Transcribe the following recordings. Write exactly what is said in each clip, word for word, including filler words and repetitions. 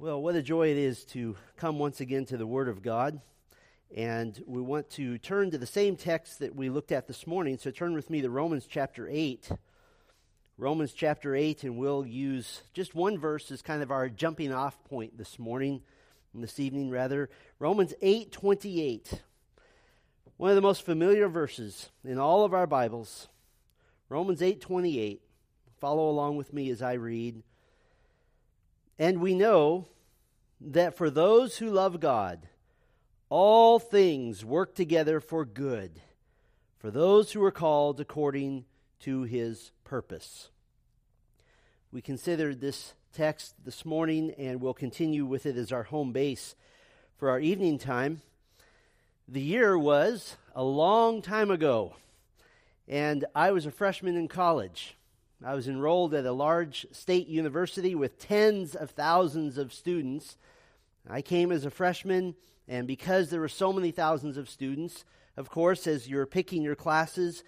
Well, what a joy it is to come once again to the Word of God, and we want to turn to the same text that we looked at this morning, so turn with me to Romans chapter eight, Romans chapter eight, and we'll use just one verse as kind of our jumping off point this morning, and this evening rather, Romans eight twenty-eight, one of the most familiar verses in all of our Bibles, Romans eight twenty-eight, follow along with me as I read. And we know that for those who love God, all things work together for good, for those who are called according to his purpose. We considered this text this morning, and we'll continue with it as our home base for our evening time. The year was a long time ago, and I was a freshman in college. I was enrolled at a large state university with tens of thousands of students. I came as a freshman, and because there were so many thousands of students, of course, as you're picking your classes,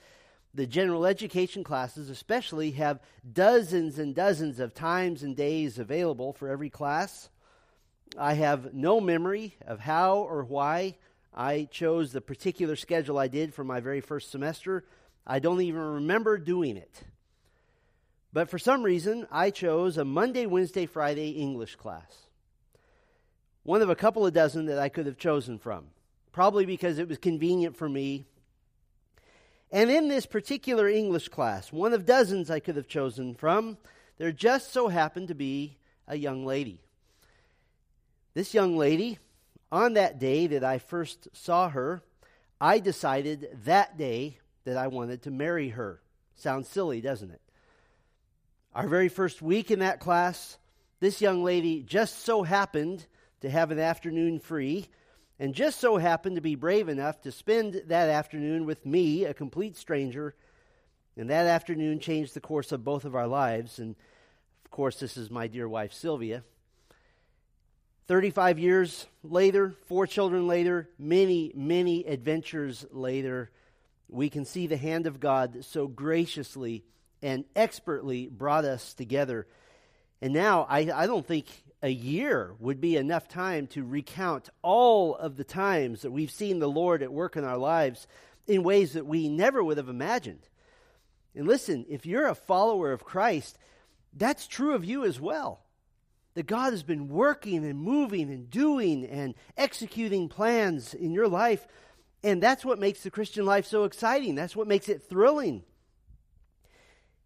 the general education classes especially have dozens and dozens of times and days available for every class. I have no memory of how or why I chose the particular schedule I did for my very first semester. I don't even remember doing it. But for some reason, I chose a Monday, Wednesday, Friday English class. One of a couple of dozen that I could have chosen from, probably because it was convenient for me. And in this particular English class, one of dozens I could have chosen from, there just so happened to be a young lady. This young lady, on that day that I first saw her, I decided that day that I wanted to marry her. Sounds silly, doesn't it? Our very first week in that class, this young lady just so happened to have an afternoon free and just so happened to be brave enough to spend that afternoon with me, a complete stranger, and that afternoon changed the course of both of our lives. And, of course, this is my dear wife, Sylvia. thirty-five years later, four children later, many, many adventures later, we can see the hand of God so graciously and expertly brought us together. And now, I, I don't think a year would be enough time to recount all of the times that we've seen the Lord at work in our lives in ways that we never would have imagined. And listen, if you're a follower of Christ, that's true of you as well. That God has been working and moving and doing and executing plans in your life. And that's what makes the Christian life so exciting. That's what makes it thrilling.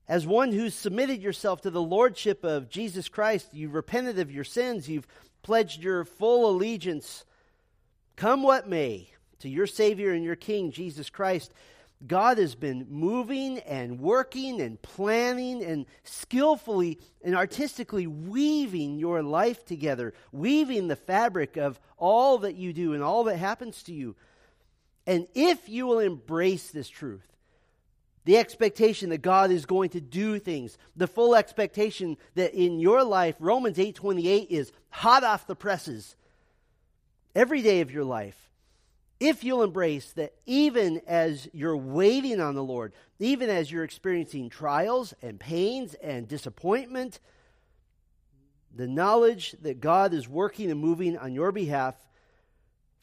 As one who's submitted yourself to the lordship of Jesus Christ, you've repented of your sins, you've pledged your full allegiance, come what may, to your Savior and your King, Jesus Christ. God has been moving and working and planning and skillfully and artistically weaving your life together, weaving the fabric of all that you do and all that happens to you. And if you will embrace this truth, the expectation that God is going to do things, the full expectation that in your life, Romans eight twenty-eight is hot off the presses every day of your life. If you'll embrace that even as you're waiting on the Lord, even as you're experiencing trials and pains and disappointment, the knowledge that God is working and moving on your behalf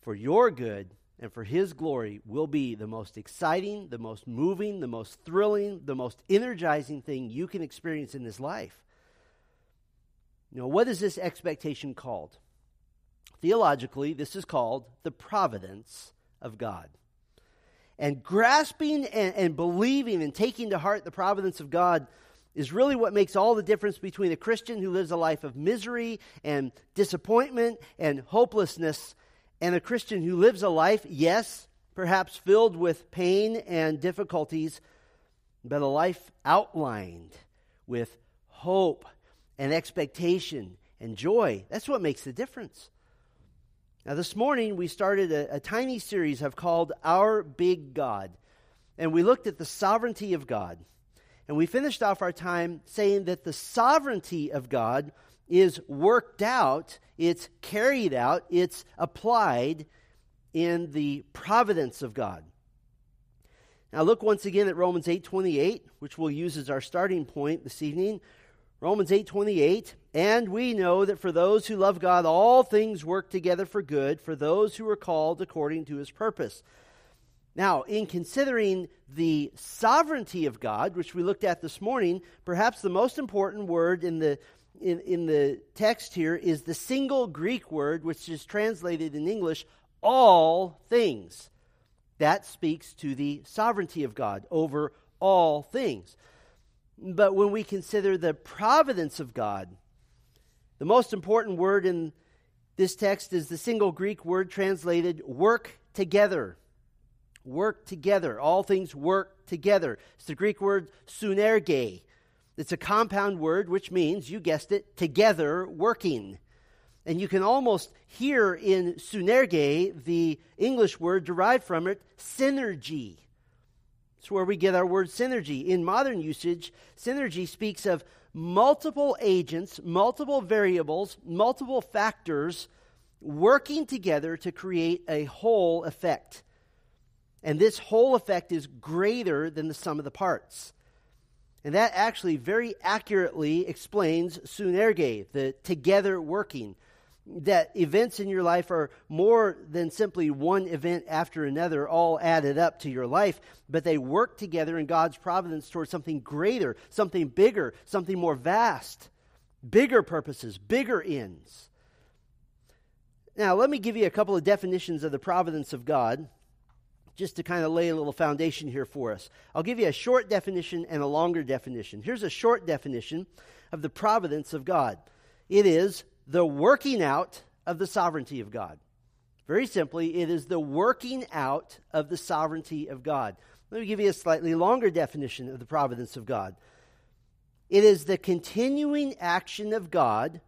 for your good and for his glory will be the most exciting, the most moving, the most thrilling, the most energizing thing you can experience in this life. Now, what is this expectation called? Theologically, this is called the providence of God. And grasping and, and believing and taking to heart the providence of God is really what makes all the difference between a Christian who lives a life of misery and disappointment and hopelessness and a Christian who lives a life, yes, perhaps filled with pain and difficulties, but a life outlined with hope and expectation and joy. That's what makes the difference. Now, this morning, we started a, a tiny series I've called Our Big God, and we looked at the sovereignty of God, and we finished off our time saying that the sovereignty of God is worked out, it's carried out, it's applied in the providence of God. Now look once again at Romans eight twenty-eight, which we'll use as our starting point this evening. Romans eight twenty-eight, And we know that for those who love God, all things work together for good, for those who are called according to his purpose. Now, in considering the sovereignty of God, which we looked at this morning, perhaps the most important word in the in, in the text here is the single Greek word, which is translated in English, all things. That speaks to the sovereignty of God over all things. But when we consider the providence of God, the most important word in this text is the single Greek word translated work together. Work together. All things work together. It's the Greek word synergy. It's a compound word which means, you guessed it, together working. And you can almost hear in synergy the English word derived from it, synergy. It's where we get our word synergy. In modern usage, synergy speaks of multiple agents, multiple variables, multiple factors working together to create a whole effect. And this whole effect is greater than the sum of the parts. And that actually very accurately explains synergy, the together working, that events in your life are more than simply one event after another all added up to your life, but they work together in God's providence towards something greater, something bigger, something more vast, bigger purposes, bigger ends. Now, let me give you a couple of definitions of the providence of God, just to kind of lay a little foundation here for us. I'll give you a short definition and a longer definition. Here's a short definition of the providence of God. It is the working out of the sovereignty of God. Very simply, it is the working out of the sovereignty of God. Let me give you a slightly longer definition of the providence of God. It is the continuing action of God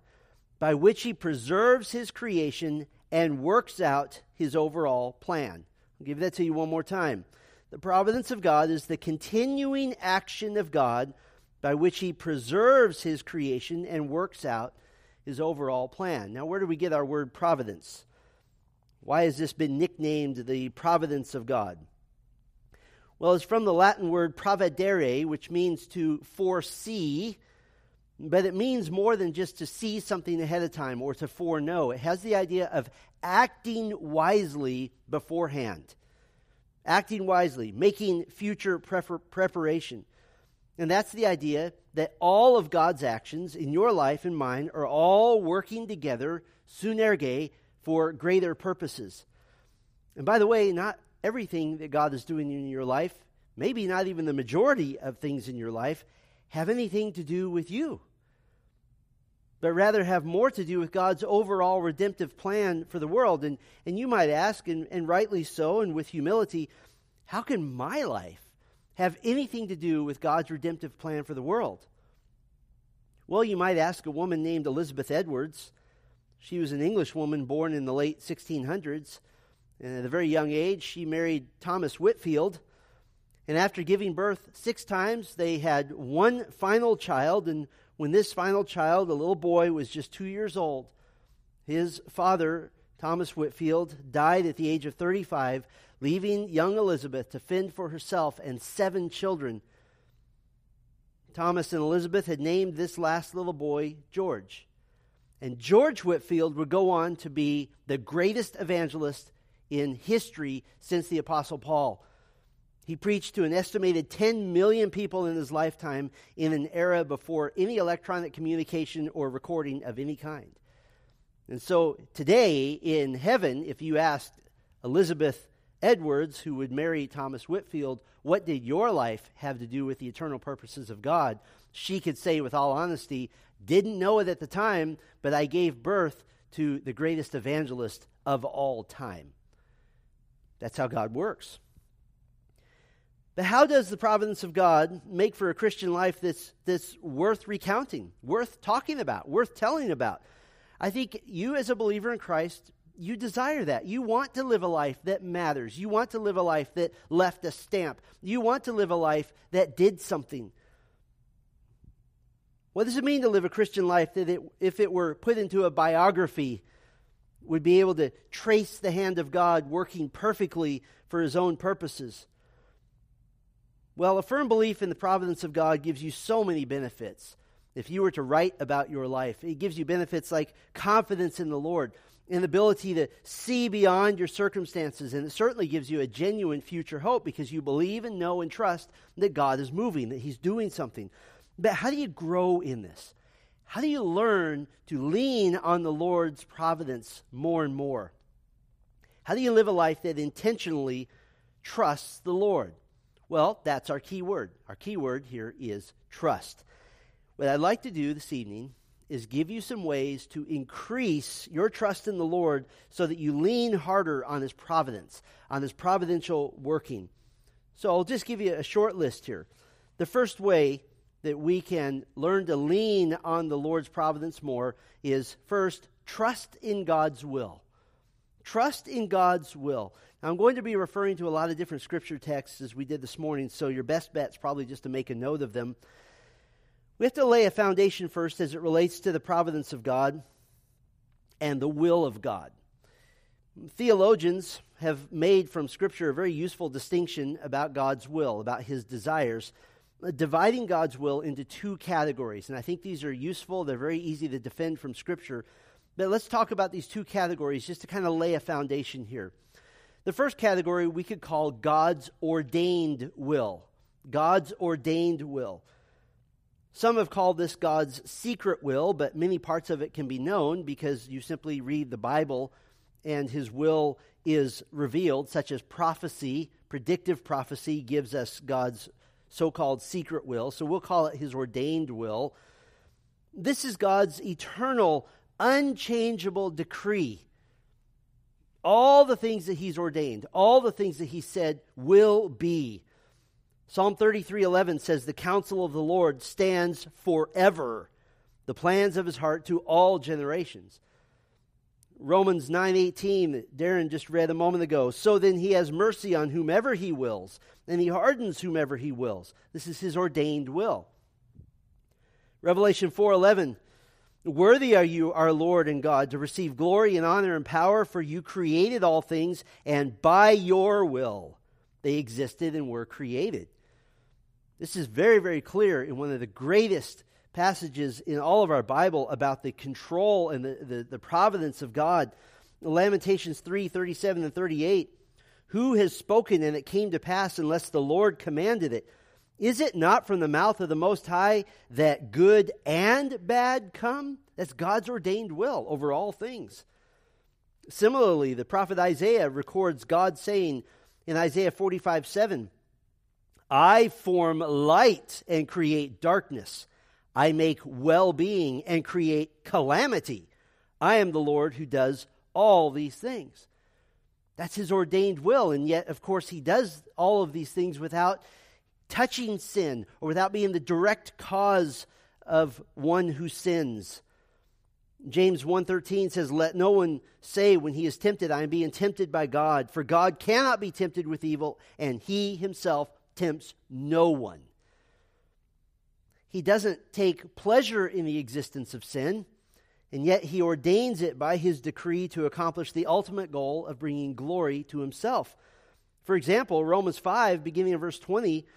by which he preserves his creation and works out his overall plan. I'll give that to you one more time. The providence of God is the continuing action of God by which he preserves his creation and works out his overall plan. Now, where do we get our word providence? Why has this been nicknamed the providence of God? Well, it's from the Latin word providere, which means to foresee, but it means more than just to see something ahead of time or to foreknow. It has the idea of acting wisely beforehand, acting wisely, making future prefer- preparation. And that's the idea that all of God's actions in your life and mine are all working together, synergy, for greater purposes. And by the way, not everything that God is doing in your life, maybe not even the majority of things in your life, have anything to do with you, but rather have more to do with God's overall redemptive plan for the world. And, and you might ask, and, and rightly so, and with humility, how can my life have anything to do with God's redemptive plan for the world? Well, you might ask a woman named Elizabeth Edwards. She was an English woman born in the late sixteen hundreds. And at a very young age, she married Thomas Whitfield. And after giving birth six times, they had one final child. And when this final child, a little boy, was just two years old, his father, Thomas Whitfield, died at the age of thirty-five, leaving young Elizabeth to fend for herself and seven children. Thomas and Elizabeth had named this last little boy George. And George Whitfield would go on to be the greatest evangelist in history since the Apostle Paul. He preached to an estimated ten million people in his lifetime in an era before any electronic communication or recording of any kind. And so today in heaven, if you asked Elizabeth Edwards, who would marry Thomas Whitfield, what did your life have to do with the eternal purposes of God? She could say with all honesty, didn't know it at the time, but I gave birth to the greatest evangelist of all time. That's how God works. But how does the providence of God make for a Christian life that's, that's worth recounting, worth talking about, worth telling about? I think you as a believer in Christ, you desire that. You want to live a life that matters. You want to live a life that left a stamp. You want to live a life that did something. What does it mean to live a Christian life that it, if it were put into a biography, would be able to trace the hand of God working perfectly for his own purposes? Well, a firm belief in the providence of God gives you so many benefits. If you were to write about your life, it gives you benefits like confidence in the Lord, an ability to see beyond your circumstances, and it certainly gives you a genuine future hope because you believe and know and trust that God is moving, that He's doing something. But how do you grow in this? How do you learn to lean on the Lord's providence more and more? How do you live a life that intentionally trusts the Lord? Well, that's our key word. Our key word here is trust. What I'd like to do this evening is give you some ways to increase your trust in the Lord so that you lean harder on His providence, on His providential working. So I'll just give you a short list here. The first way that we can learn to lean on the Lord's providence more is, first, trust in God's will. Trust in God's will. Now, I'm going to be referring to a lot of different scripture texts as we did this morning, so your best bet is probably just to make a note of them. We have to lay a foundation first as it relates to the providence of God and the will of God. Theologians have made from Scripture a very useful distinction about God's will, about His desires, dividing God's will into two categories. And I think these are useful. They're very easy to defend from Scripture. But let's talk about these two categories just to kind of lay a foundation here. The first category we could call God's ordained will. God's ordained will. Some have called this God's secret will, but many parts of it can be known because you simply read the Bible and His will is revealed, such as prophecy. Predictive prophecy gives us God's so-called secret will, so we'll call it His ordained will. This is God's eternal, unchangeable decree. All the things that He's ordained, all the things that He said will be. Psalm thirty-three eleven says, "The counsel of the Lord stands forever, the plans of His heart to all generations." Romans nine eighteen, Darren just read a moment ago, "So then He has mercy on whomever He wills, and He hardens whomever He wills." This is His ordained will. Revelation four eleven, "Worthy are you, our Lord and God, to receive glory and honor and power, for you created all things, and by your will they existed and were created." This is very, very clear in one of the greatest passages in all of our Bible about the control and the, the, the providence of God. Lamentations three thirty-seven and thirty-eight, "Who has spoken and it came to pass unless the Lord commanded it? Is it not from the mouth of the Most High that good and bad come?" That's God's ordained will over all things. Similarly, the prophet Isaiah records God saying in Isaiah forty-five seven, "I form light and create darkness. I make well-being and create calamity. I am the Lord who does all these things." That's His ordained will. And yet, of course, He does all of these things without touching sin or without being the direct cause of one who sins. James one thirteen says, "Let no one say when he is tempted, I am being tempted by God. For God cannot be tempted with evil, and He Himself tempts no one." He doesn't take pleasure in the existence of sin, and yet He ordains it by His decree to accomplish the ultimate goal of bringing glory to Himself. For example, Romans five, beginning of verse twenty,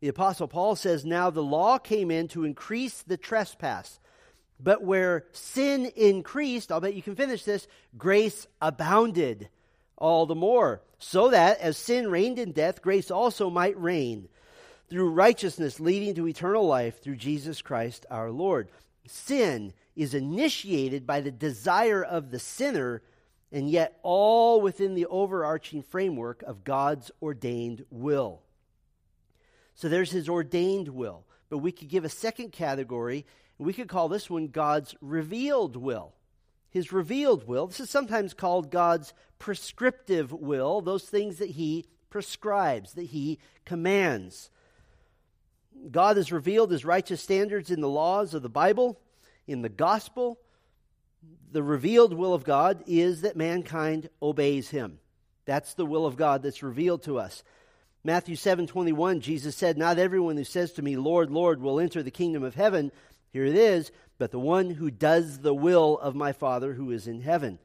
the Apostle Paul says, "Now the law came in to increase the trespass. But where sin increased," I'll bet you can finish this, "grace abounded all the more, so that as sin reigned in death, grace also might reign through righteousness leading to eternal life through Jesus Christ our Lord." Sin is initiated by the desire of the sinner, and yet all within the overarching framework of God's ordained will. So there's His ordained will. But we could give a second category. We could call this one God's revealed will, His revealed will. This is sometimes called God's prescriptive will, those things that He prescribes, that He commands. God has revealed His righteous standards in the laws of the Bible, in the gospel. The revealed will of God is that mankind obeys Him. That's the will of God that's revealed to us. Matthew seven twenty-one, Jesus said, "Not everyone who says to me, 'Lord, Lord,' will enter the kingdom of heaven." Here it is, "but the one who does the will of my Father who is in heaven."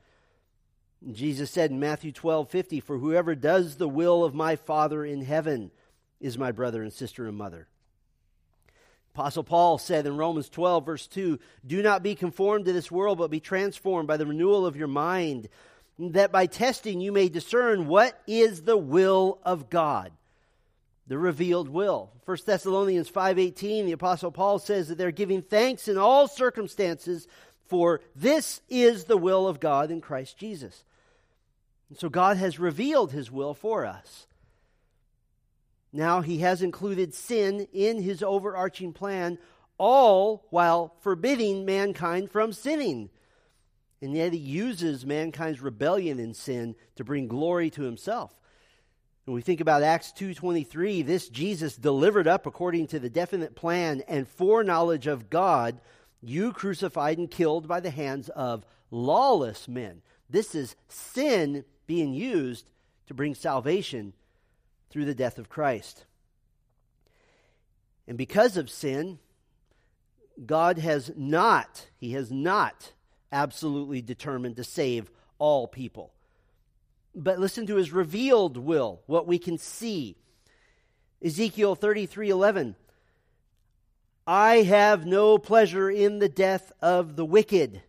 Jesus said in Matthew twelve fifty, "For whoever does the will of my Father in heaven is my brother and sister and mother." Apostle Paul said in Romans twelve, verse two, "Do not be conformed to this world, but be transformed by the renewal of your mind, that by testing you may discern what is the will of God, the revealed will." First Thessalonians five eighteen, the Apostle Paul says that they're giving thanks in all circumstances, for this is the will of God in Christ Jesus. And so God has revealed his will for us. Now he has included sin in his overarching plan, all while forbidding mankind from sinning. And yet he uses mankind's rebellion and sin to bring glory to himself. When we think about Acts two twenty-three, this Jesus delivered up according to the definite plan and foreknowledge of God, you crucified and killed by the hands of lawless men. This is sin being used to bring salvation through the death of Christ. And because of sin, God has not, he has not absolutely determined to save all people. But listen to his revealed will, what we can see. Ezekiel thirty-three eleven. "I have no pleasure in the death of the wicked."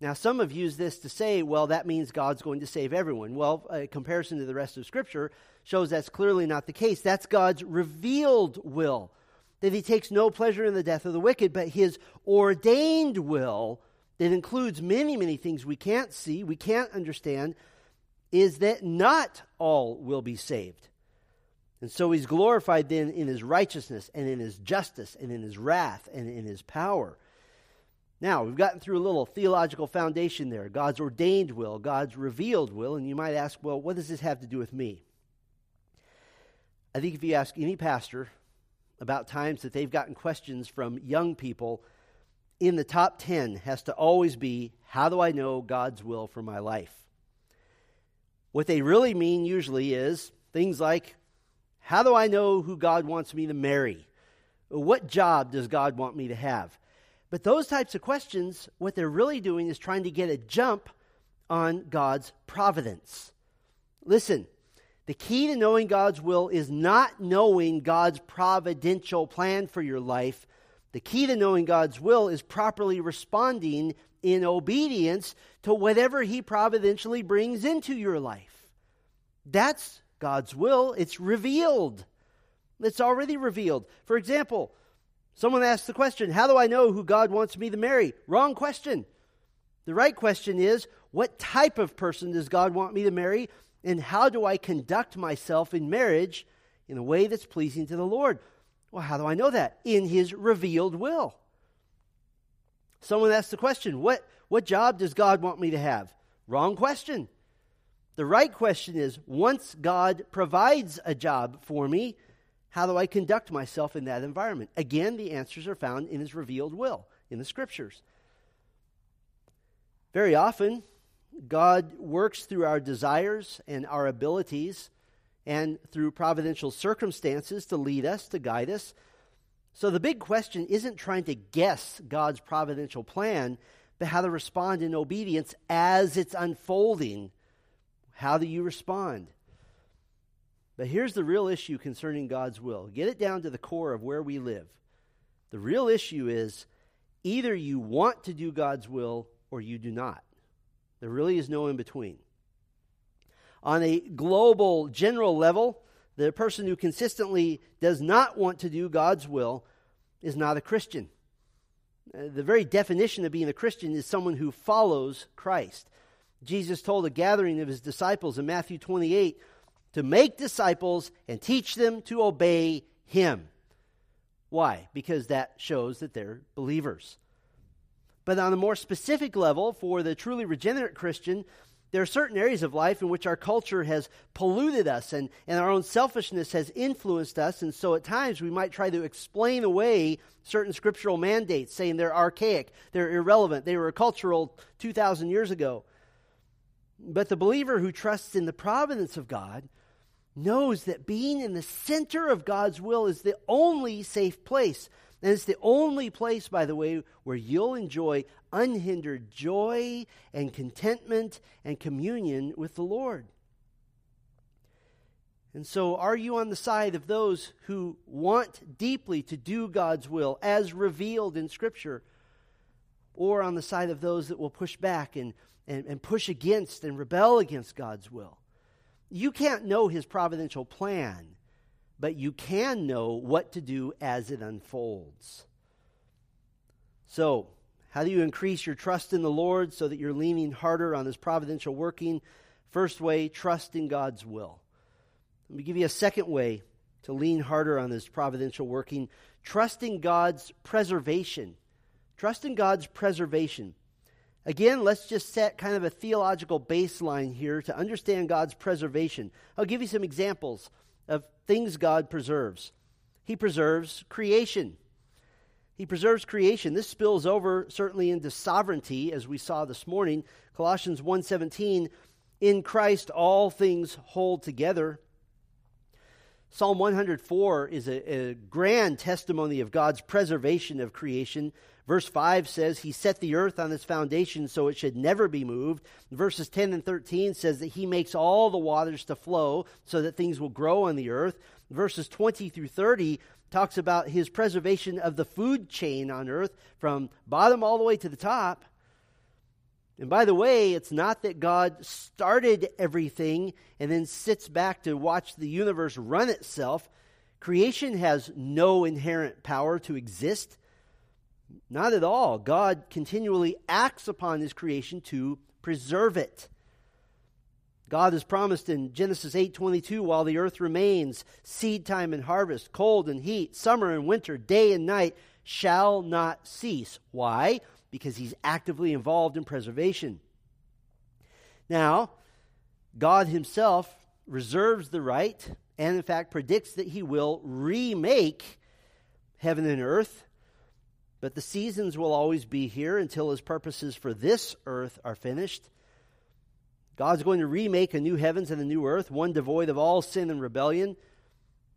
Now, some have used this to say, well, that means God's going to save everyone. Well, a comparison to the rest of Scripture shows that's clearly not the case. That's God's revealed will, that he takes no pleasure in the death of the wicked, but his ordained will that includes many, many things we can't see, we can't understand, is that not all will be saved. And so he's glorified then in his righteousness and in his justice and in his wrath and in his power. Now, we've gotten through a little theological foundation there. God's ordained will, God's revealed will. And you might ask, well, what does this have to do with me? I think if you ask any pastor about times that they've gotten questions from young people, in the top ten has to always be, how do I know God's will for my life? What they really mean usually is things like, how do I know who God wants me to marry? What job does God want me to have? But those types of questions, what they're really doing is trying to get a jump on God's providence. Listen, the key to knowing God's will is not knowing God's providential plan for your life. The key to knowing God's will is properly responding in obedience to whatever he providentially brings into your life. That's God's will. It's revealed. It's already revealed. For example, someone asked the question, how do I know who God wants me to marry? Wrong question. The right question is, what type of person does God want me to marry? And how do I conduct myself in marriage in a way that's pleasing to the Lord? Well, how do I know that? In his revealed will. Someone asked the question, what, what job does God want me to have? Wrong question. The right question is, once God provides a job for me, how do I conduct myself in that environment? Again, the answers are found in his revealed will, in the Scriptures. Very often, God works through our desires and our abilities and through providential circumstances to lead us, to guide us. So the big question isn't trying to guess God's providential plan, but how to respond in obedience as it's unfolding. How do you respond? But here's the real issue concerning God's will. Get it down to the core of where we live. The real issue is either you want to do God's will or you do not. There really is no in between. On a global, general level, the person who consistently does not want to do God's will is not a Christian. The very definition of being a Christian is someone who follows Christ. Jesus told a gathering of his disciples in Matthew twenty-eight to make disciples and teach them to obey him. Why? Because that shows that they're believers. But on a more specific level, for the truly regenerate Christian, there are certain areas of life in which our culture has polluted us and, and our own selfishness has influenced us. And so at times we might try to explain away certain scriptural mandates, saying they're archaic, they're irrelevant, they were cultural two thousand years ago. But the believer who trusts in the providence of God knows that being in the center of God's will is the only safe place. And it's the only place, by the way, where you'll enjoy unhindered joy and contentment and communion with the Lord. And so are you on the side of those who want deeply to do God's will as revealed in Scripture, or on the side of those that will push back and, and, and push against and rebel against God's will? You can't know His providential plan, but you can know what to do as it unfolds. So, how do you increase your trust in the Lord so that you're leaning harder on His providential working? First way, trust in God's will. Let me give you a second way to lean harder on His providential working. Trust in God's preservation. Trust in God's preservation. Again, let's just set kind of a theological baseline here to understand God's preservation. I'll give you some examples of things God preserves. He preserves creation. He preserves creation. This spills over certainly into sovereignty, as we saw this morning. Colossians one seventeen, in Christ all things hold together. Psalm one hundred four is a, a grand testimony of God's preservation of creation. Verse five says, He set the earth on its foundation so it should never be moved. Verses ten and thirteen says that He makes all the waters to flow so that things will grow on the earth. Verses twenty through thirty talks about His preservation of the food chain on earth from bottom all the way to the top. And by the way, it's not that God started everything and then sits back to watch the universe run itself. Creation has no inherent power to exist. Not at all. God continually acts upon His creation to preserve it. God has promised in Genesis eight twenty-two, while the earth remains, seed time and harvest, cold and heat, summer and winter, day and night shall not cease. Why? Because He's actively involved in preservation. Now, God Himself reserves the right and in fact predicts that He will remake heaven and earth. But the seasons will always be here until His purposes for this earth are finished. God's going to remake a new heavens and a new earth, one devoid of all sin and rebellion.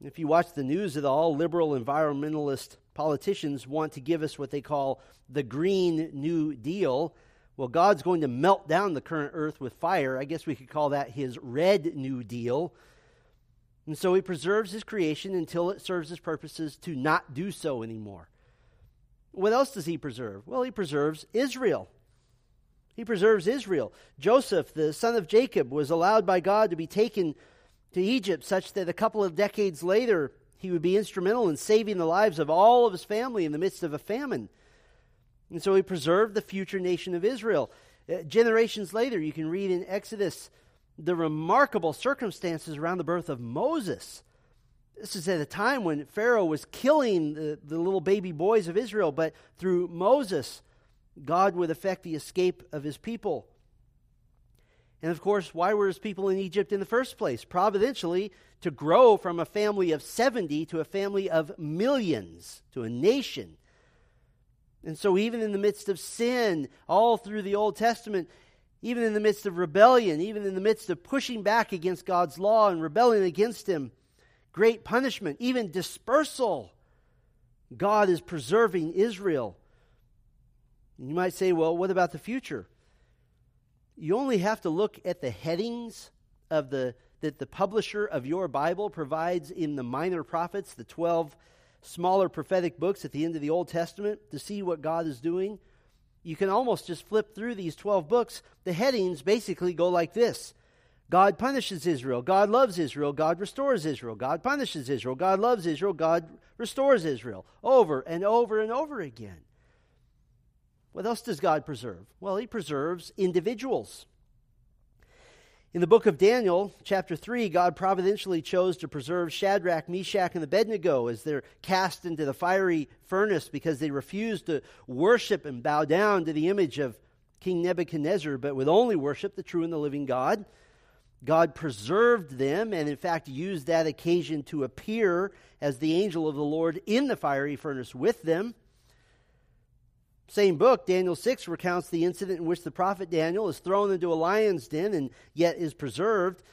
If you watch the news at all, liberal environmentalist politicians want to give us what they call the Green New Deal. Well, God's going to melt down the current earth with fire. I guess we could call that His Red New Deal. And so He preserves His creation until it serves His purposes to not do so anymore. What else does He preserve? Well, He preserves Israel. He preserves Israel. Joseph, the son of Jacob, was allowed by God to be taken to Egypt such that a couple of decades later he would be instrumental in saving the lives of all of his family in the midst of a famine. And so He preserved the future nation of Israel. Uh, generations later, you can read in Exodus the remarkable circumstances around the birth of Moses. This is at a time when Pharaoh was killing the, the little baby boys of Israel, but through Moses, God would effect the escape of His people. And of course, why were His people in Egypt in the first place? Providentially, to grow from a family of seventy to a family of millions, to a nation. And so even in the midst of sin, all through the Old Testament, even in the midst of rebellion, even in the midst of pushing back against God's law and rebelling against Him, great punishment, even dispersal, God is preserving Israel. And you might say, well, what about the future? You only have to look at the headings of the that the publisher of your Bible provides in the Minor Prophets, the twelve smaller prophetic books at the end of the Old Testament, to see what God is doing. You can almost just flip through these twelve books. The headings basically go like this. God punishes Israel. God loves Israel. God restores Israel. God punishes Israel. God loves Israel. God restores Israel. Over and over and over again. What else does God preserve? Well, He preserves individuals. In the book of Daniel, chapter three, God providentially chose to preserve Shadrach, Meshach, and Abednego as they're cast into the fiery furnace because they refused to worship and bow down to the image of King Nebuchadnezzar, but would only worship the true and the living God. God preserved them and, in fact, used that occasion to appear as the angel of the Lord in the fiery furnace with them. Same book, Daniel six, recounts the incident in which the prophet Daniel is thrown into a lion's den and yet is preserved.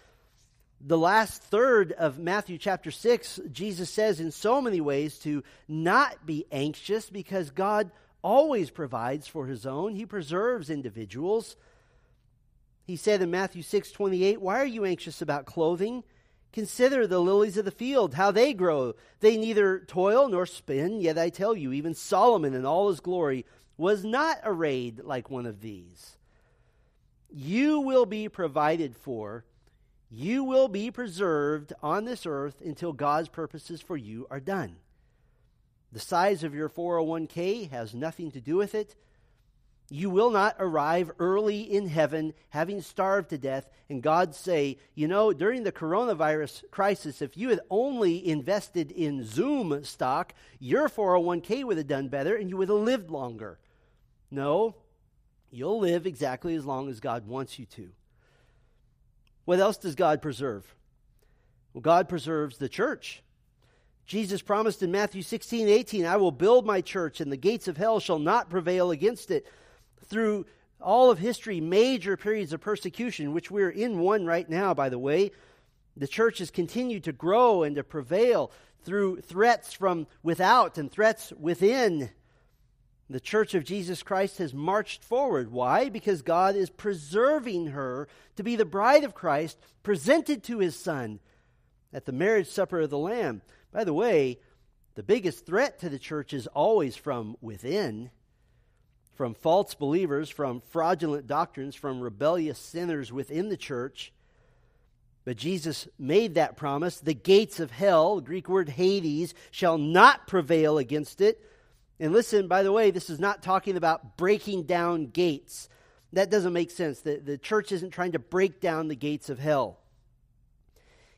The last third of Matthew chapter six, Jesus says in so many ways to not be anxious because God always provides for His own. He preserves individuals. He said in Matthew six twenty-eight, why are you anxious about clothing? Consider the lilies of the field, how they grow. They neither toil nor spin, yet I tell you, even Solomon in all his glory was not arrayed like one of these. You will be provided for. You will be preserved on this earth until God's purposes for you are done. The size of your four oh one k has nothing to do with it. You will not arrive early in heaven having starved to death and God say, you know, during the coronavirus crisis, if you had only invested in Zoom stock, your four oh one k would have done better and you would have lived longer. No, you'll live exactly as long as God wants you to. What else does God preserve? Well, God preserves the church. Jesus promised in Matthew sixteen eighteen, I will build my church and the gates of hell shall not prevail against it. Through all of history, major periods of persecution, which we're in one right now, by the way, the church has continued to grow and to prevail through threats from without and threats within. The church of Jesus Christ has marched forward. Why? Because God is preserving her to be the bride of Christ presented to his Son at the marriage supper of the Lamb. By the way, the biggest threat to the church is always from within. From false believers, from fraudulent doctrines, from rebellious sinners within the church. But Jesus made that promise. The gates of hell, Greek word Hades, shall not prevail against it. And listen, by the way, this is not talking about breaking down gates. That doesn't make sense. The, the church isn't trying to break down the gates of hell.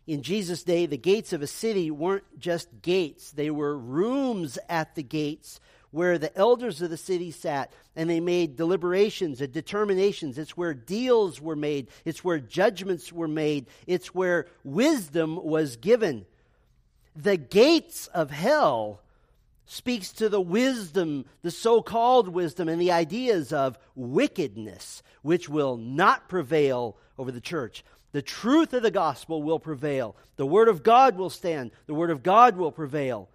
In Jesus' day, the gates of a city weren't just gates. They were rooms at the gates where the elders of the city sat, and they made deliberations and determinations. It's where deals were made. It's where judgments were made. It's where wisdom was given. The gates of hell speaks to the wisdom, the so-called wisdom, and the ideas of wickedness, which will not prevail over the church. The truth of the gospel will prevail. The word of God will stand. The word of God will prevail.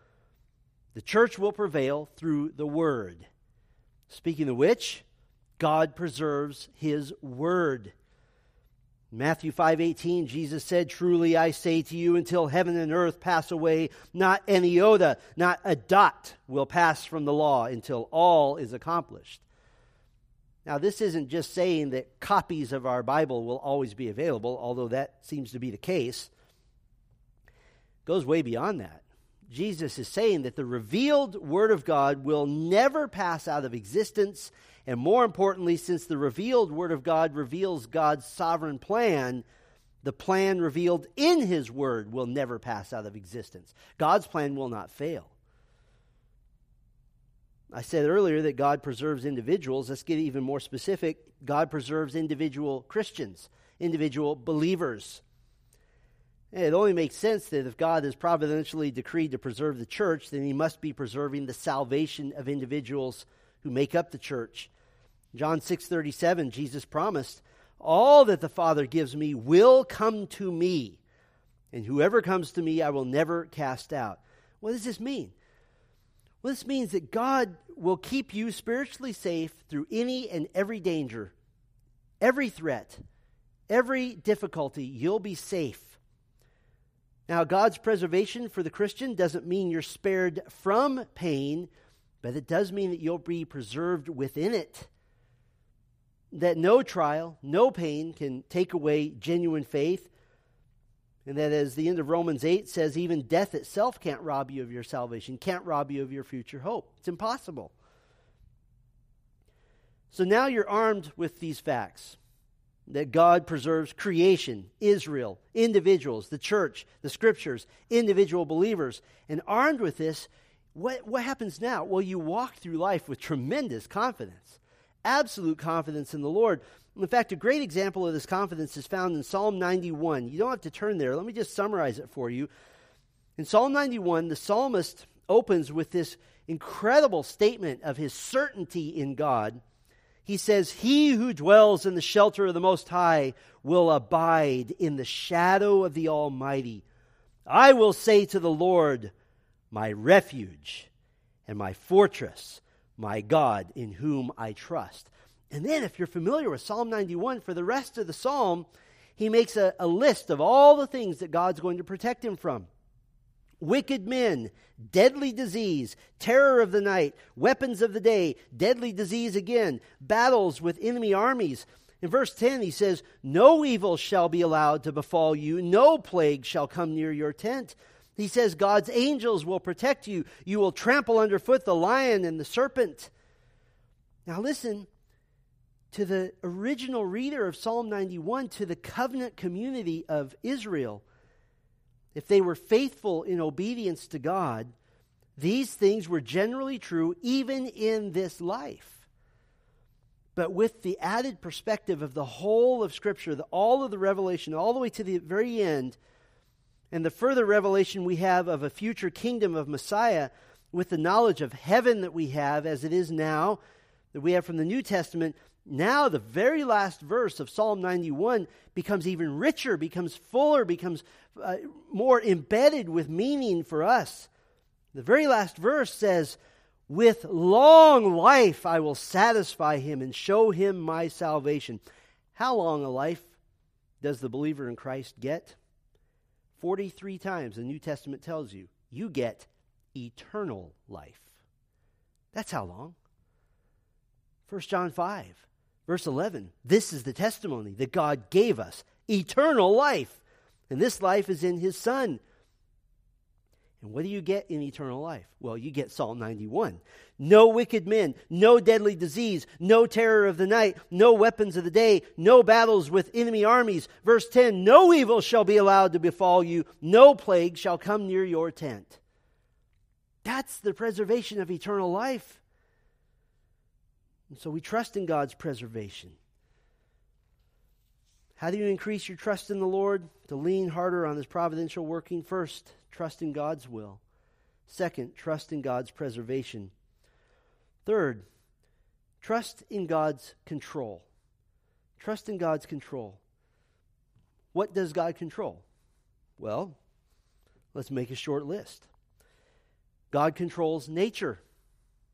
The church will prevail through the word. Speaking of which, God preserves his word. Matthew five eighteen, Jesus said, truly I say to you, until heaven and earth pass away, not an iota, not a dot will pass from the law until all is accomplished. Now, this isn't just saying that copies of our Bible will always be available, although that seems to be the case. It goes way beyond that. Jesus is saying that the revealed Word of God will never pass out of existence. And more importantly, since the revealed Word of God reveals God's sovereign plan, the plan revealed in His Word will never pass out of existence. God's plan will not fail. I said earlier that God preserves individuals. Let's get even more specific. God preserves individual Christians, individual believers. It only makes sense that if God has providentially decreed to preserve the church, then he must be preserving the salvation of individuals who make up the church. John six thirty-seven, Jesus promised, all that the Father gives me will come to me, and whoever comes to me I will never cast out. What does this mean? Well, this means that God will keep you spiritually safe through any and every danger, every threat, every difficulty. You'll be safe. Now, God's preservation for the Christian doesn't mean you're spared from pain, but it does mean that you'll be preserved within it. That no trial, no pain can take away genuine faith. And that as the end of Romans eight says, even death itself can't rob you of your salvation, can't rob you of your future hope. It's impossible. So now you're armed with these facts. That God preserves creation, Israel, individuals, the church, the scriptures, individual believers. And armed with this, what, what happens now? Well, you walk through life with tremendous confidence, absolute confidence in the Lord. In fact, a great example of this confidence is found in Psalm ninety-one. You don't have to turn there. Let me just summarize it for you. In Psalm ninety-one, the psalmist opens with this incredible statement of his certainty in God. He says, he who dwells in the shelter of the Most High will abide in the shadow of the Almighty. I will say to the Lord, my refuge and my fortress, my God in whom I trust. And then if you're familiar with Psalm ninety-one, for the rest of the psalm, he makes a, a list of all the things that God's going to protect him from. Wicked men, deadly disease, terror of the night, weapons of the day, deadly disease again, battles with enemy armies. In verse ten, he says, no evil shall be allowed to befall you. No plague shall come near your tent. He says, God's angels will protect you. You will trample underfoot the lion and the serpent. Now listen to the original reader of Psalm ninety-one, to the covenant community of Israel. If they were faithful in obedience to God, these things were generally true even in this life. But with the added perspective of the whole of Scripture, the, all of the revelation, all the way to the very end, and the further revelation we have of a future kingdom of Messiah, with the knowledge of heaven that we have as it is now, that we have from the New Testament, now the very last verse of Psalm ninety-one becomes even richer, becomes fuller, becomes uh, more embedded with meaning for us. The very last verse says, with long life I will satisfy him and show him my salvation. How long a life does the believer in Christ get? forty-three times the New Testament tells you, you get eternal life. That's how long. First John five. Verse eleven, this is the testimony that God gave us, eternal life. And this life is in his Son. And what do you get in eternal life? Well, you get Psalm ninety-one. No wicked men, no deadly disease, no terror of the night, no weapons of the day, no battles with enemy armies. Verse ten, no evil shall be allowed to befall you, no plague shall come near your tent. That's the preservation of eternal life. And so we trust in God's preservation. How do you increase your trust in the Lord? To lean harder on his providential working. First, trust in God's will. Second, trust in God's preservation. Third, trust in God's control. Trust in God's control. What does God control? Well, let's make a short list. God controls nature.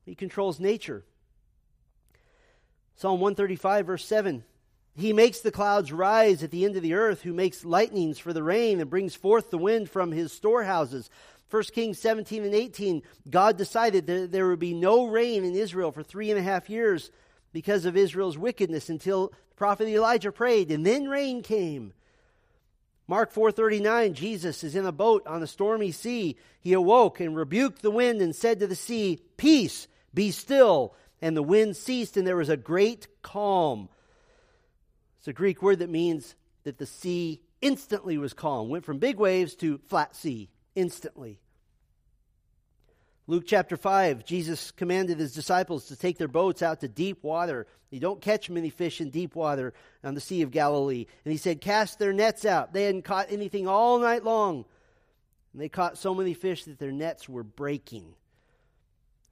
He controls nature. Psalm one thirty-five, verse seven, he makes the clouds rise at the end of the earth, who makes lightnings for the rain and brings forth the wind from his storehouses. First Kings seventeen and eighteen, God decided that there would be no rain in Israel for three and a half years because of Israel's wickedness until the prophet Elijah prayed, and then rain came. Mark four thirty-nine, Jesus is in a boat on a stormy sea. He awoke and rebuked the wind and said to the sea, peace, be still. And the wind ceased, and there was a great calm. It's a Greek word that means that the sea instantly was calm. Went from big waves to flat sea, instantly. Luke chapter five, Jesus commanded his disciples to take their boats out to deep water. You don't catch many fish in deep water on the Sea of Galilee. And he said, cast their nets out. They hadn't caught anything all night long. And they caught so many fish that their nets were breaking.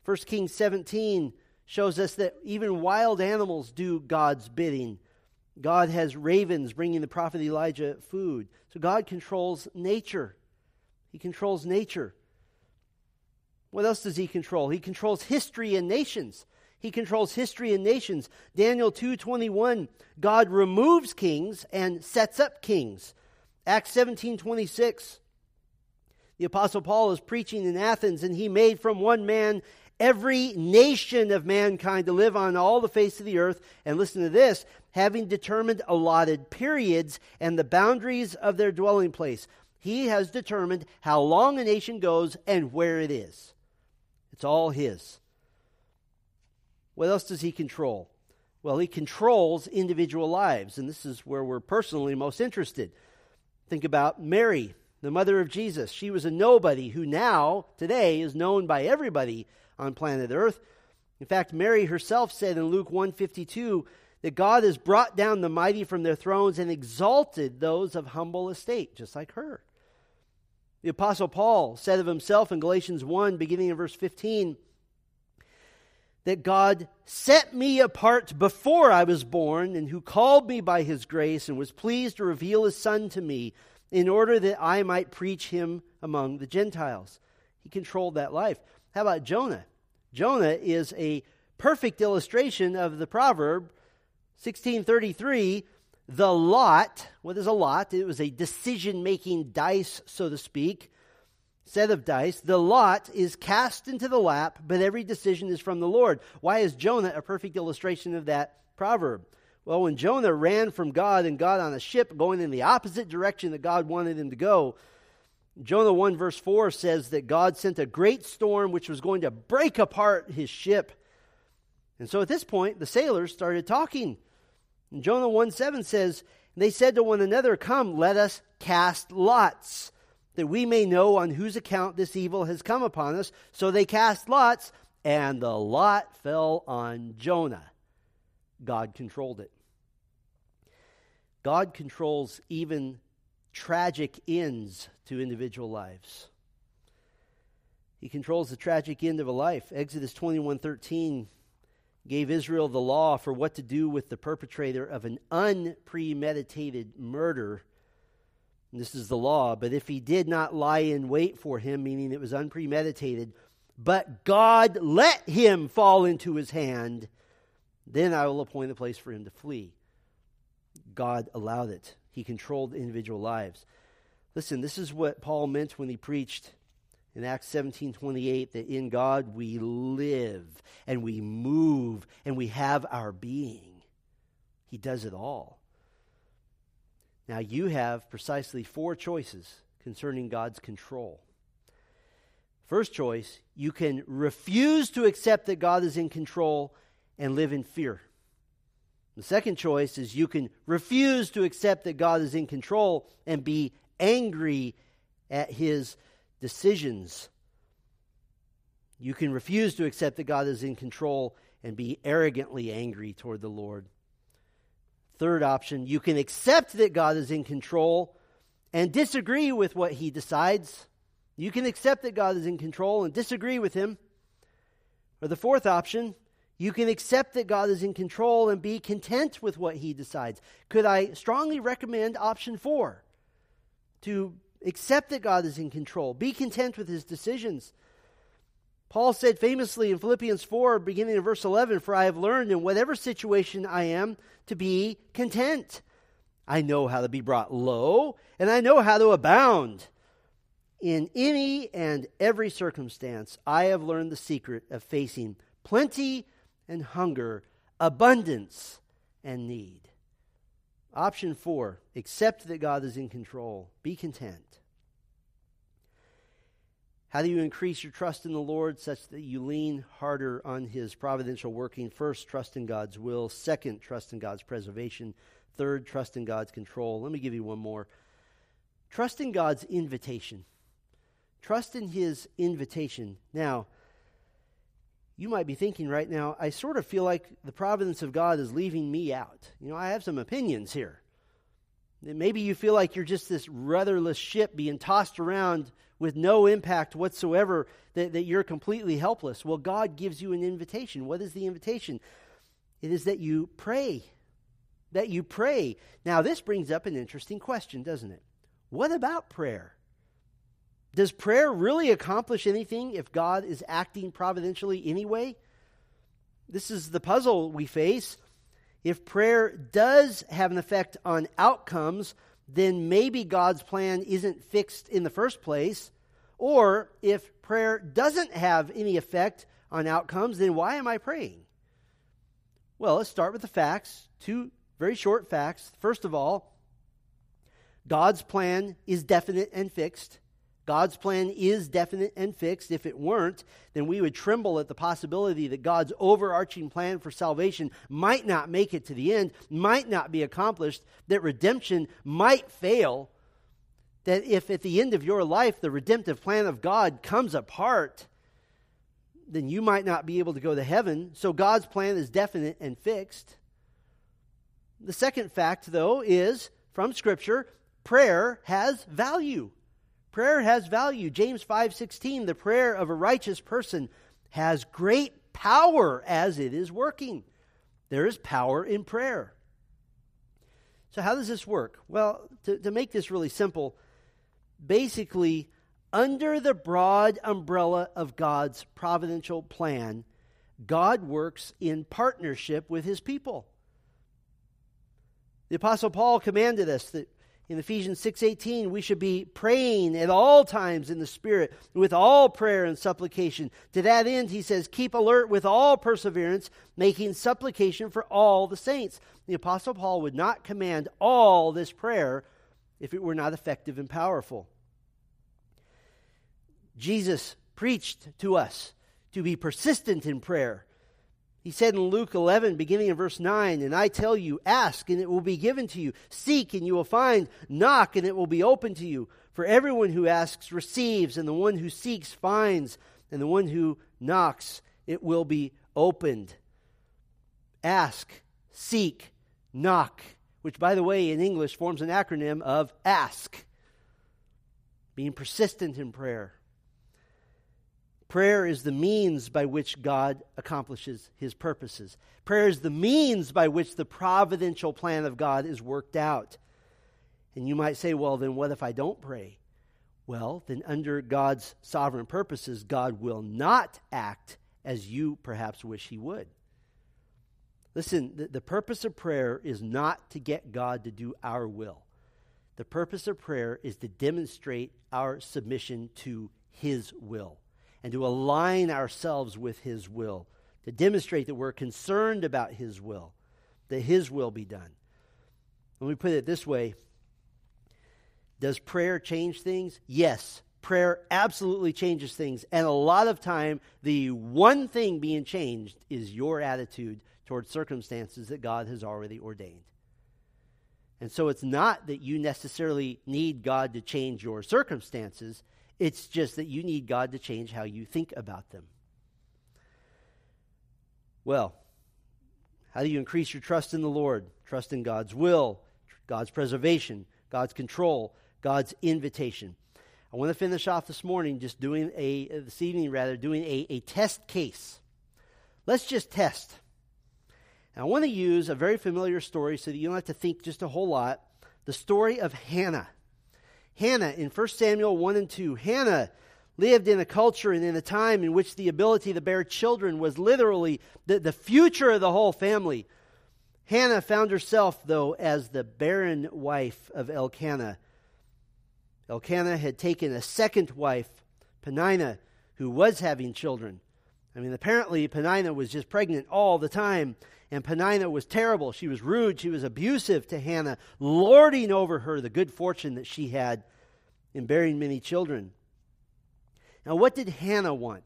First Kings seventeen shows us that even wild animals do God's bidding. God has ravens bringing the prophet Elijah food. So God controls nature. He controls nature. What else does he control? He controls history and nations. He controls history and nations. Daniel two twenty-one, God removes kings and sets up kings. Acts seventeen twenty-six, the Apostle Paul is preaching in Athens, and he made from one man every nation of mankind to live on all the face of the earth, and listen to this, having determined allotted periods and the boundaries of their dwelling place. He has determined how long a nation goes and where it is. It's all his. What else does he control? Well, he controls individual lives, and this is where we're personally most interested. Think about Mary, the mother of Jesus. She was a nobody who now, today, is known by everybody on planet Earth. In fact, Mary herself said in Luke one fifty-two that God has brought down the mighty from their thrones and exalted those of humble estate, just like her. The Apostle Paul said of himself in Galatians one, beginning in verse fifteen, that God set me apart before I was born, and who called me by his grace and was pleased to reveal his Son to me in order that I might preach him among the Gentiles. He controlled that life. How about Jonah? Jonah is a perfect illustration of the proverb, sixteen thirty-three, the lot, what is a lot? It was a decision-making dice, so to speak, set of dice. The lot is cast into the lap, but every decision is from the Lord. Why is Jonah a perfect illustration of that proverb? Well, when Jonah ran from God and got on a ship going in the opposite direction that God wanted him to go, Jonah one verse four says that God sent a great storm which was going to break apart his ship. And so at this point, the sailors started talking. And Jonah one seven says, they said to one another, "Come, let us cast lots, that we may know on whose account this evil has come upon us." So they cast lots, and the lot fell on Jonah. God controlled it. God controls even tragic ends to individual lives. He controls the tragic end of a life. Exodus twenty-one thirteen gave Israel the law for what to do with the perpetrator of an unpremeditated murder. And this is the law. But if he did not lie in wait for him, meaning it was unpremeditated, but God let him fall into his hand, then I will appoint a place for him to flee. God allowed it. He controlled individual lives. Listen, this is what Paul meant when he preached in Acts seventeen twenty-eight, that in God we live and we move and we have our being. He does it all. Now you have precisely four choices concerning God's control. First choice, you can refuse to accept that God is in control and live in fear. The second choice is you can refuse to accept that God is in control and be angry at his decisions. You can refuse to accept that God is in control and be arrogantly angry toward the Lord. Third option, you can accept that God is in control and disagree with what he decides. You can accept that God is in control and disagree with him. Or the fourth option, you can accept that God is in control and be content with what he decides. Could I strongly recommend option four? To accept that God is in control. Be content with his decisions. Paul said famously in Philippians four, beginning in verse eleven, "For I have learned in whatever situation I am to be content. I know how to be brought low, and I know how to abound. In any and every circumstance, I have learned the secret of facing plenty and hunger, abundance and need." Option four, accept that God is in control. Be content. How do you increase your trust in the Lord such that you lean harder on his providential working? First, trust in God's will. Second, trust in God's preservation. Third, trust in God's control. Let me give you one more. Trust in God's invitation. Trust in his invitation. Now, you might be thinking right now, I sort of feel like the providence of God is leaving me out. You know, I have some opinions here. Maybe you feel like you're just this rudderless ship being tossed around with no impact whatsoever, that, that you're completely helpless. Well, God gives you an invitation. What is the invitation? It is that you pray, that you pray. Now, this brings up an interesting question, doesn't it? What about prayer? Does prayer really accomplish anything if God is acting providentially anyway? This is the puzzle we face. If prayer does have an effect on outcomes, then maybe God's plan isn't fixed in the first place. Or if prayer doesn't have any effect on outcomes, then why am I praying? Well, let's start with the facts. Two very short facts. First of all, God's plan is definite and fixed. God's plan is definite and fixed. If it weren't, then we would tremble at the possibility that God's overarching plan for salvation might not make it to the end, might not be accomplished, that redemption might fail, that if at the end of your life the redemptive plan of God comes apart, then you might not be able to go to heaven. So God's plan is definite and fixed. The second fact, though, is from Scripture, prayer has value. Prayer has value. James five sixteen, the prayer of a righteous person has great power as it is working. There is power in prayer. So how does this work? Well, to, to make this really simple, basically, under the broad umbrella of God's providential plan, God works in partnership with his people. The Apostle Paul commanded us that in Ephesians six eighteen, we should be praying at all times in the Spirit with all prayer and supplication. To that end, he says, keep alert with all perseverance, making supplication for all the saints. The Apostle Paul would not command all this prayer if it were not effective and powerful. Jesus preached to us to be persistent in prayer. He said in Luke eleven, beginning in verse nine, and I tell you, ask, and it will be given to you. Seek, and you will find. Knock, and it will be opened to you. For everyone who asks receives, and the one who seeks finds, and the one who knocks, it will be opened. Ask, seek, knock, which, by the way, in English forms an acronym of ask. Being persistent in prayer. Prayer is the means by which God accomplishes his purposes. Prayer is the means by which the providential plan of God is worked out. And you might say, well, then what if I don't pray? Well, then under God's sovereign purposes, God will not act as you perhaps wish he would. Listen, the, the purpose of prayer is not to get God to do our will. The purpose of prayer is to demonstrate our submission to his will, and to align ourselves with his will, to demonstrate that we're concerned about his will, that his will be done. Let me put it this way. Does prayer change things? Yes, prayer absolutely changes things. And a lot of time, the one thing being changed is your attitude towards circumstances that God has already ordained. And so it's not that you necessarily need God to change your circumstances. It's just that you need God to change how you think about them. Well, how do you increase your trust in the Lord? Trust in God's will, God's preservation, God's control, God's invitation. I want to finish off this morning just doing a, this evening rather, doing a, a test case. Let's just test. And I want to use a very familiar story so that you don't have to think just a whole lot. The story of Hannah. Hannah, in First Samuel one and two, Hannah lived in a culture and in a time in which the ability to bear children was literally the, the future of the whole family. Hannah found herself, though, as the barren wife of Elkanah. Elkanah had taken a second wife, Peninnah, who was having children. I mean, apparently Peninnah was just pregnant all the time, and Peninnah was terrible. She was rude. She was abusive to Hannah, lording over her the good fortune that she had in bearing many children. Now, what did Hannah want?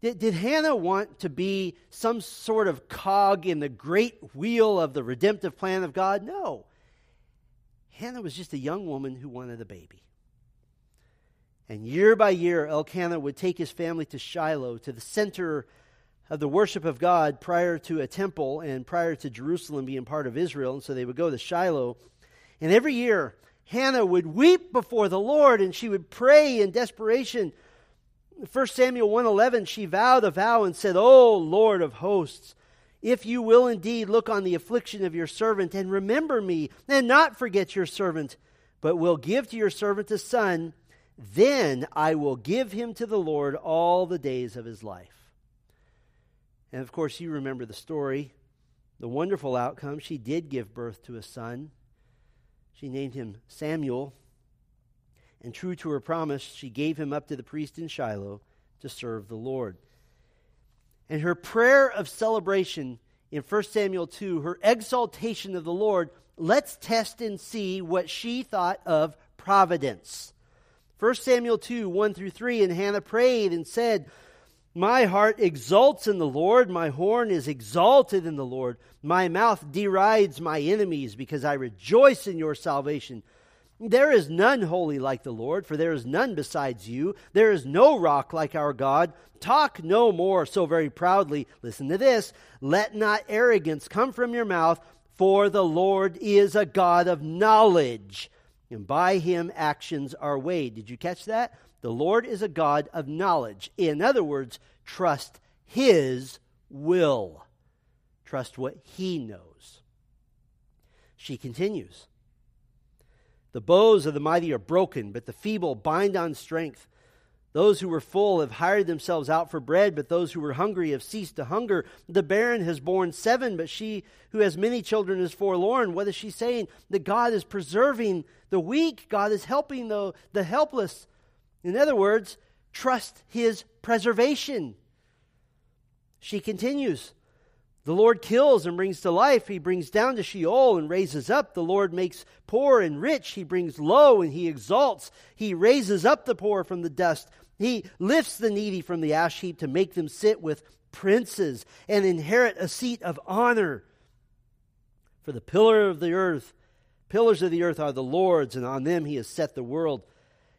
Did, did Hannah want to be some sort of cog in the great wheel of the redemptive plan of God? No. Hannah was just a young woman who wanted a baby. And year by year, Elkanah would take his family to Shiloh, to the center of the worship of God prior to a temple and prior to Jerusalem being part of Israel. And so they would go to Shiloh. And every year, Hannah would weep before the Lord, and she would pray in desperation. In First Samuel one eleven, she vowed a vow and said, O Lord of hosts, if you will indeed look on the affliction of your servant and remember me, and not forget your servant, but will give to your servant a son, then I will give him to the Lord all the days of his life. And of course, you remember the story, the wonderful outcome. She did give birth to a son. She named him Samuel. And true to her promise, she gave him up to the priest in Shiloh to serve the Lord. And her prayer of celebration in First Samuel two, her exaltation of the Lord, let's test and see what she thought of providence. First Samuel two, one through three, and Hannah prayed and said, My heart exalts in the Lord, my horn is exalted in the Lord. My mouth derides my enemies because I rejoice in your salvation. There is none holy like the Lord, for there is none besides you. There is no rock like our God. Talk no more so very proudly. Listen to this. Let not arrogance come from your mouth, for the Lord is a God of knowledge. And by him actions are weighed. Did you catch that? The Lord is a God of knowledge. In other words, trust his will. Trust what he knows. She continues. The bows of the mighty are broken, but the feeble bind on strength. Those who were full have hired themselves out for bread, but those who were hungry have ceased to hunger. The barren has borne seven, but she who has many children is forlorn. What is she saying? That God is preserving the weak. God is helping the, the helpless. In other words, trust his preservation. She continues, the Lord kills and brings to life. He brings down to Sheol and raises up. The Lord makes poor and rich. He brings low and he exalts. He raises up the poor from the dust. He lifts the needy from the ash heap to make them sit with princes and inherit a seat of honor. For the pillar of the earth, pillars of the earth are the Lord's, and on them he has set the world.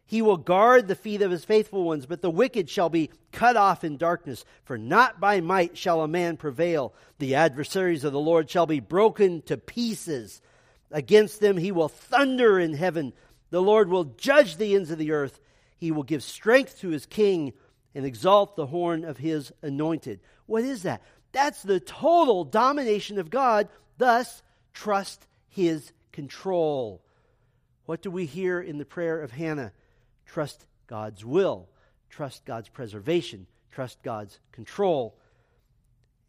He will guard the feet of his faithful ones, but the wicked shall be cut off in darkness, for not by might shall a man prevail. The adversaries of the Lord shall be broken to pieces. Against them he will thunder in heaven. The Lord will judge the ends of the earth. He will give strength to his king and exalt the horn of his anointed. What is that? That's the total domination of God. Thus, trust his control. What do we hear in the prayer of Hannah? Trust God's will, trust God's preservation, trust God's control.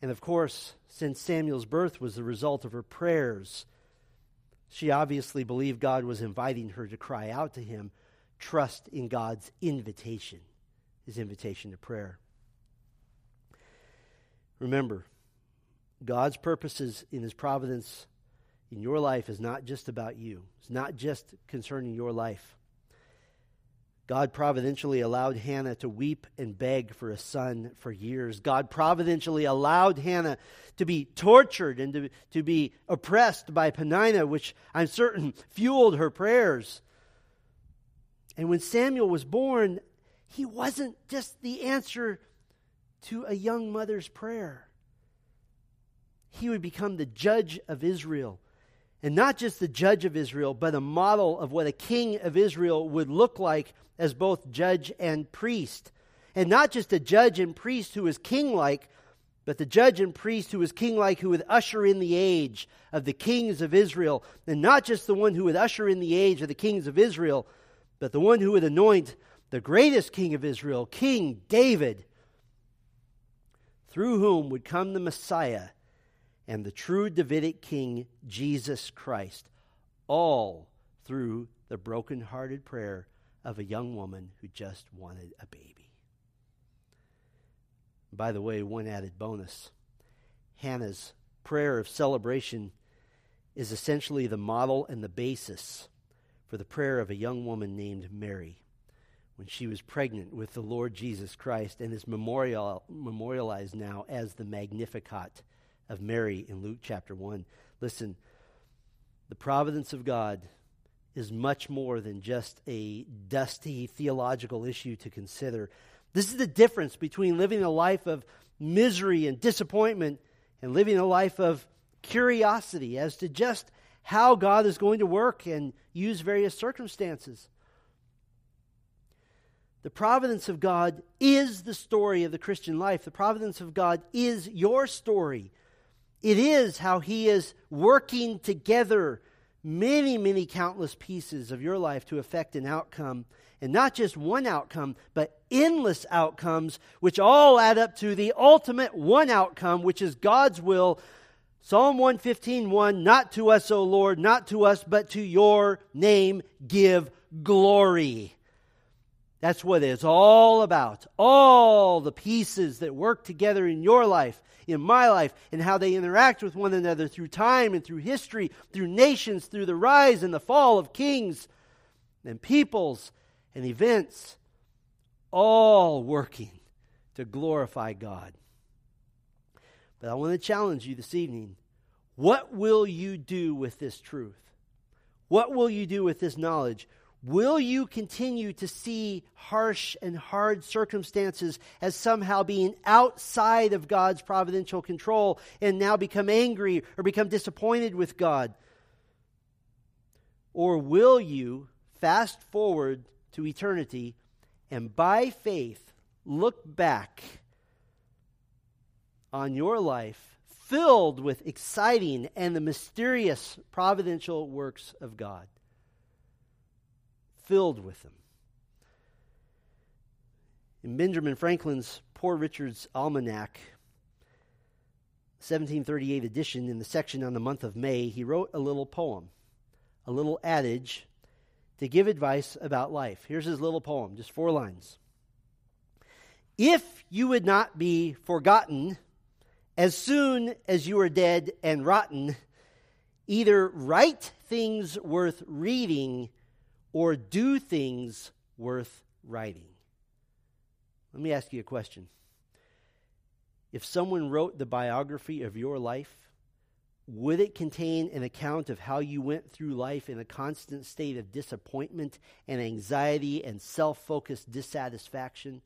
And of course, since Samuel's birth was the result of her prayers, she obviously believed God was inviting her to cry out to him. Trust in God's invitation, his invitation to prayer. Remember, God's purposes in his providence in your life is not just about you. It's not just concerning your life. God providentially allowed Hannah to weep and beg for a son for years. God providentially allowed Hannah to be tortured and to, to be oppressed by Peninnah, which I'm certain fueled her prayers. And when Samuel was born, he wasn't just the answer to a young mother's prayer. He would become the judge of Israel. And not just the judge of Israel, but a model of what a king of Israel would look like as both judge and priest. And not just a judge and priest who is king-like, but the judge and priest who is king-like who would usher in the age of the kings of Israel. And not just the one who would usher in the age of the kings of Israel, but the one who would anoint the greatest king of Israel, King David, through whom would come the Messiah and the true Davidic king, Jesus Christ, all through the broken-hearted prayer of a young woman who just wanted a baby. By the way, one added bonus. Hannah's prayer of celebration is essentially the model and the basis for the prayer of a young woman named Mary when she was pregnant with the Lord Jesus Christ and is memorial, memorialized now as the Magnificat of Mary in Luke chapter one. Listen, the providence of God is much more than just a dusty theological issue to consider. This is the difference between living a life of misery and disappointment and living a life of curiosity as to just how God is going to work and use various circumstances. The providence of God is the story of the Christian life. The providence of God is your story. It is how he is working together many, many countless pieces of your life to affect an outcome. And not just one outcome, but endless outcomes, which all add up to the ultimate one outcome, which is God's will. Psalm one fifteen, one, not to us, O Lord, not to us, but to your name give glory. That's what it's all about. All the pieces that work together in your life, in my life, and how they interact with one another through time and through history, through nations, through the rise and the fall of kings and peoples and events, all working to glorify God. But I want to challenge you this evening. What will you do with this truth? What will you do with this knowledge? Will you continue to see harsh and hard circumstances as somehow being outside of God's providential control and now become angry or become disappointed with God? Or will you fast forward to eternity and by faith look back on your life filled with exciting and the mysterious providential works of God? Filled with them. In Benjamin Franklin's Poor Richard's Almanac, seventeen thirty-eight edition, in the section on the month of May, he wrote a little poem, a little adage to give advice about life. Here's his little poem, just four lines. If you would not be forgotten as soon as you are dead and rotten, either write things worth reading or do things worth writing. Let me ask you a question. If someone wrote the biography of your life, would it contain an account of how you went through life in a constant state of disappointment and anxiety and self-focused dissatisfaction?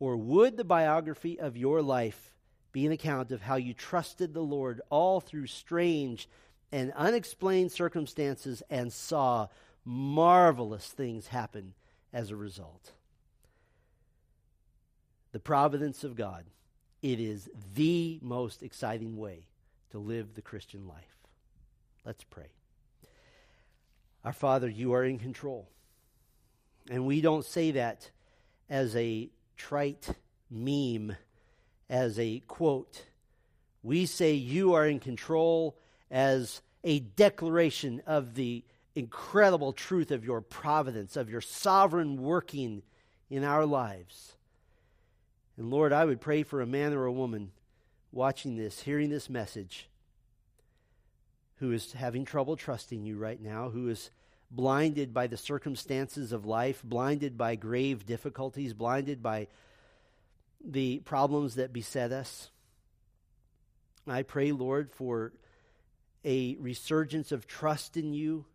Or would the biography of your life be an account of how you trusted the Lord all through strange and unexplained circumstances and saw marvelous things happen as a result? The providence of God. It is the most exciting way to live the Christian life. Let's pray. Our Father, you are in control. And we don't say that as a trite meme, as a quote. We say you are in control as a declaration of the incredible truth of your providence, of your sovereign working in our lives. And Lord, I would pray for a man or a woman watching this, hearing this message, who is having trouble trusting you right now, who is blinded by the circumstances of life, blinded by grave difficulties, blinded by the problems that beset us. I pray, Lord, for a resurgence of trust in you,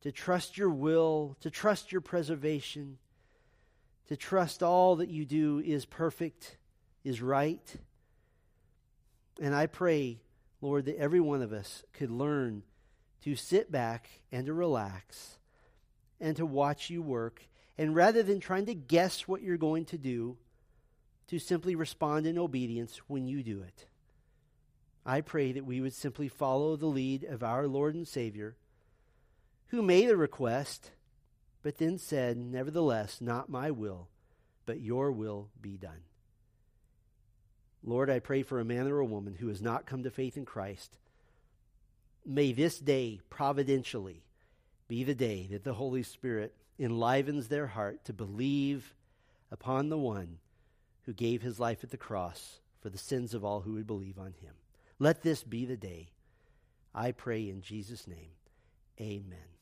to trust your will, to trust your preservation, to trust all that you do is perfect, is right. And I pray, Lord, that every one of us could learn to sit back and to relax and to watch you work. And rather than trying to guess what you're going to do, to simply respond in obedience when you do it. I pray that we would simply follow the lead of our Lord and Savior, who made a request, but then said, nevertheless, not my will, but your will be done. Lord, I pray for a man or a woman who has not come to faith in Christ. May this day providentially be the day that the Holy Spirit enlivens their heart to believe upon the one who gave his life at the cross for the sins of all who would believe on him. Let this be the day. I pray in Jesus' name. Amen.